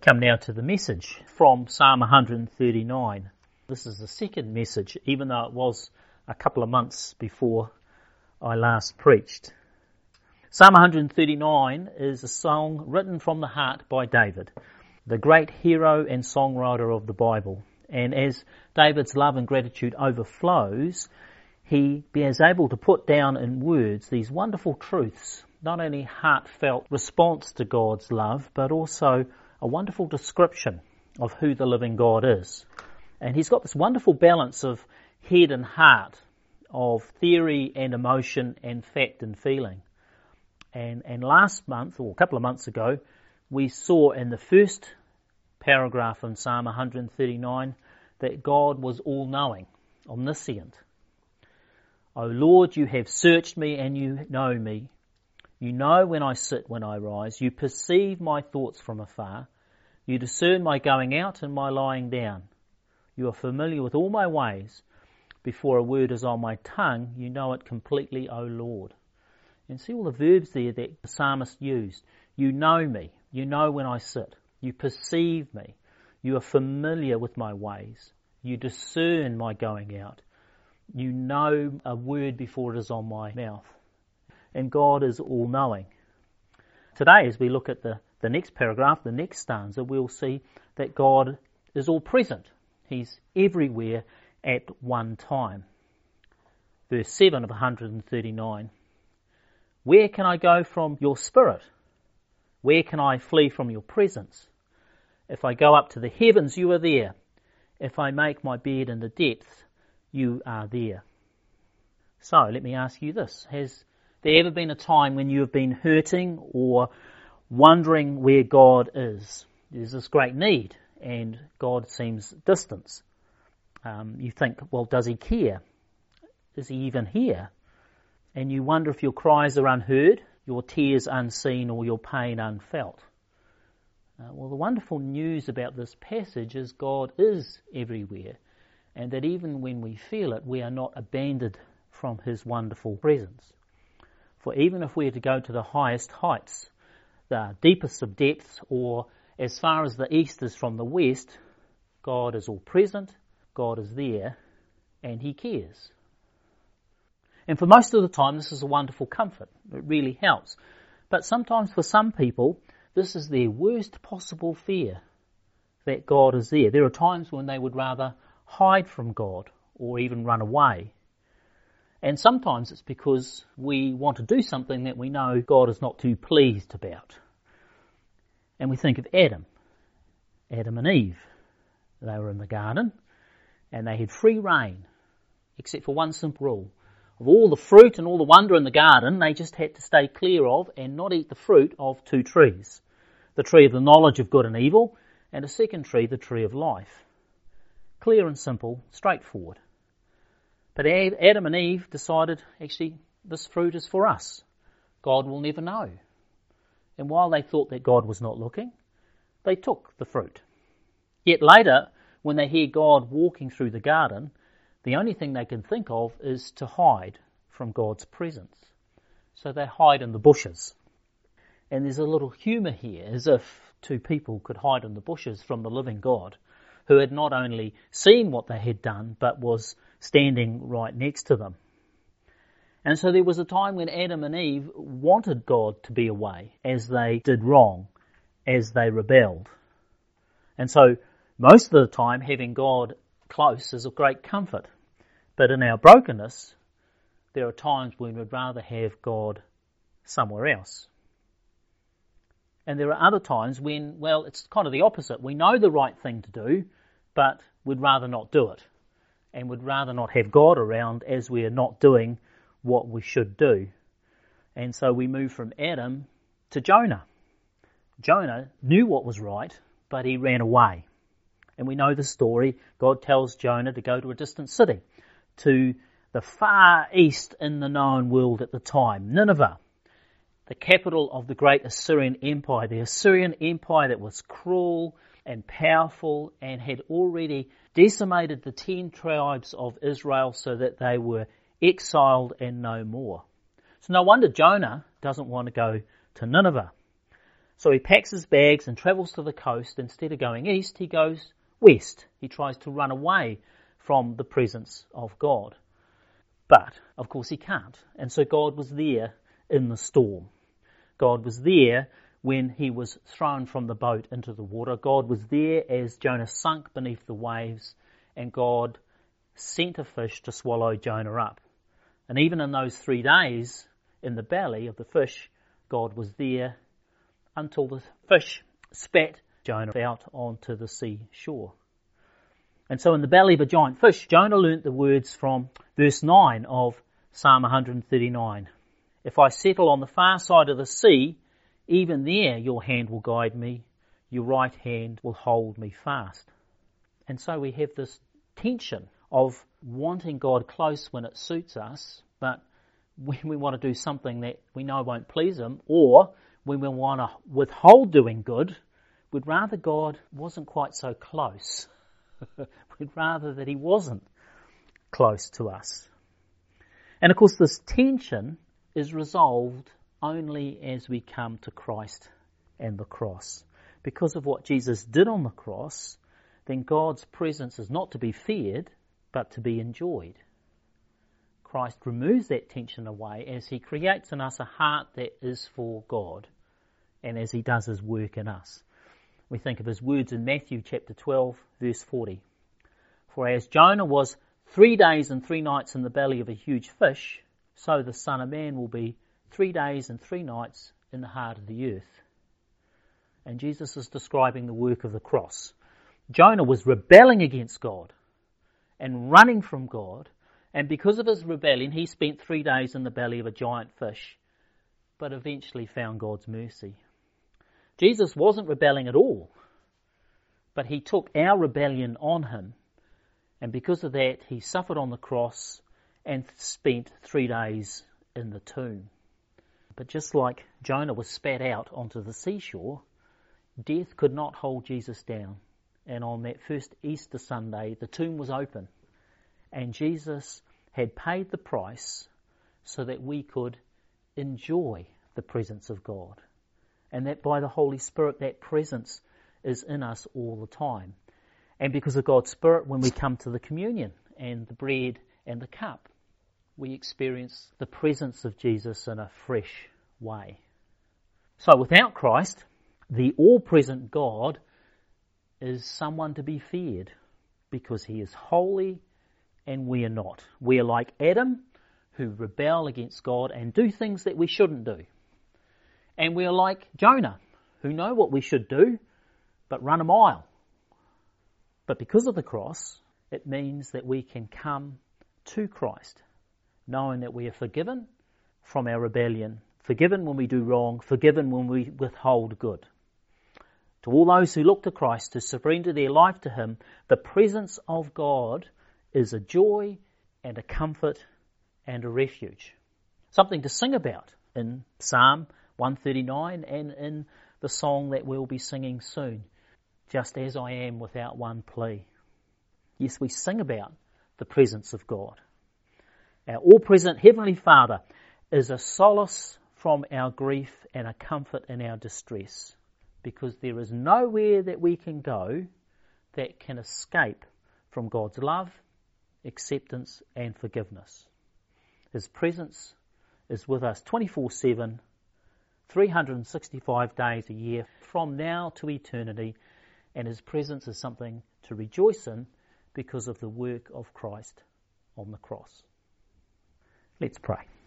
come now to the message from Psalm 139. This is the second message, even though it was a couple of months before I last preached. Psalm 139 is a song written from the heart by David, the great hero and songwriter of the Bible. And as David's love and gratitude overflows, he is able to put down in words these wonderful truths, not only heartfelt response to God's love, but also a wonderful description of who the living God is. And he's got this wonderful balance of head and heart, of theory and emotion and fact and feeling. And last month, or a couple of months ago, we saw in the first paragraph in Psalm 139 that God was all-knowing, omniscient. O Lord, you have searched me and you know me. You know when I sit, when I rise. You perceive my thoughts from afar. You discern my going out and my lying down. You are familiar with all my ways. Before a word is on my tongue, you know it completely, O Lord. And see all the verbs there that the psalmist used. You know me. You know when I sit. You perceive me. You are familiar with my ways. You discern my going out. You know a word before it is on my mouth. And God is all-knowing. Today, as we look at the next paragraph, the next stanza, we'll see that God is all-present. He's everywhere at one time. Verse 7 of 139. Where can I go from your spirit? Where can I flee from your presence? If I go up to the heavens, you are there. If I make my bed in the depths, you are there. So, let me ask you this. Has there ever been a time when you have been hurting or wondering where God is? There's this great need, and God seems distant. You think, well, does he care? Is he even here? And you wonder if your cries are unheard, your tears unseen, or your pain unfelt. Well, the wonderful news about this passage is God is everywhere, and that even when we feel it, we are not abandoned from his wonderful presence. For even if we are to go to the highest heights, the deepest of depths, or as far as the east is from the west, God is all-present, God is there, and he cares. And for most of the time, this is a wonderful comfort. It really helps. But sometimes for some people, this is their worst possible fear, that God is there. There are times when they would rather hide from God or even run away. And sometimes it's because we want to do something that we know God is not too pleased about. And we think of Adam and Eve. They were in the garden and they had free rein, except for one simple rule. Of all the fruit and all the wonder in the garden, they just had to stay clear of and not eat the fruit of two trees. The tree of the knowledge of good and evil, and a second tree, the tree of life. Clear and simple, straightforward. But Adam and Eve decided, actually, this fruit is for us. God will never know. And while they thought that God was not looking, they took the fruit. Yet later, when they hear God walking through the garden, the only thing they can think of is to hide from God's presence. So they hide in the bushes. And there's a little humour here, as if two people could hide in the bushes from the living God, who had not only seen what they had done, but was standing right next to them. And so there was a time when Adam and Eve wanted God to be away, as they did wrong, as they rebelled. And so most of the time, having God close is a great comfort. But in our brokenness, there are times when we'd rather have God somewhere else. And there are other times when, well, it's kind of the opposite. We know the right thing to do, but we'd rather not do it. And would rather not have God around as we are not doing what we should do. And so we move from Adam to Jonah. Jonah knew what was right, but he ran away. And we know the story. God tells Jonah to go to a distant city, to the far east in the known world at the time, Nineveh, the capital of the great Assyrian Empire. The Assyrian Empire that was cruel and powerful and had already decimated the 10 tribes of Israel so that they were exiled and no more. So no wonder Jonah doesn't want to go to Nineveh. So he packs his bags and travels to the coast. Instead of going east, he goes west. He tries to run away from the presence of God. But, of course, he can't. And so God was there in the storm. God was there when he was thrown from the boat into the water. God was there as Jonah sunk beneath the waves, and God sent a fish to swallow Jonah up. And even in those 3 days in the belly of the fish, God was there until the fish spat Jonah out onto the seashore. And so in the belly of a giant fish, Jonah learnt the words from verse 9 of Psalm 139. If I settle on the far side of the sea, even there your hand will guide me, your right hand will hold me fast. And so we have this tension of wanting God close when it suits us, but when we want to do something that we know won't please him, or when we want to withhold doing good, we'd rather God wasn't quite so close. We'd rather that he wasn't close to us. And of course this tension is resolved only as we come to Christ and the cross. Because of what Jesus did on the cross, then God's presence is not to be feared, but to be enjoyed. Christ removes that tension away as he creates in us a heart that is for God, and as he does his work in us. We think of his words in Matthew chapter 12, verse 40. For as Jonah was 3 days and 3 nights in the belly of a huge fish, so the Son of Man will be 3 days and 3 nights in the heart of the earth. And Jesus is describing the work of the cross. Jonah was rebelling against God and running from God, and because of his rebellion, he spent 3 days in the belly of a giant fish, but eventually found God's mercy. Jesus wasn't rebelling at all, but he took our rebellion on him, and because of that, he suffered on the cross and spent 3 days in the tomb. But just like Jonah was spat out onto the seashore, death could not hold Jesus down. And on that first Easter Sunday, the tomb was open, and Jesus had paid the price so that we could enjoy the presence of God, and that by the Holy Spirit, that presence is in us all the time. And because of God's Spirit, when we come to the communion and the bread and the cup, we experience the presence of Jesus in a fresh way. So without Christ, the all-present God is someone to be feared because he is holy and we are not. We are like Adam, who rebel against God and do things that we shouldn't do. And we are like Jonah, who know what we should do, but run a mile. But because of the cross, it means that we can come to Christ, knowing that we are forgiven from our rebellion, forgiven when we do wrong, forgiven when we withhold good. To all those who look to Christ, to surrender their life to him, the presence of God is a joy and a comfort and a refuge. Something to sing about in Psalm 139 and in the song that we'll be singing soon, Just As I Am Without One Plea. Yes, we sing about the presence of God. Our all-present Heavenly Father is a solace from our grief and a comfort in our distress, because there is nowhere that we can go that can escape from God's love, acceptance and forgiveness. His presence is with us 24/7, 365 days a year, from now to eternity, and his presence is something to rejoice in because of the work of Christ on the cross. Let's pray.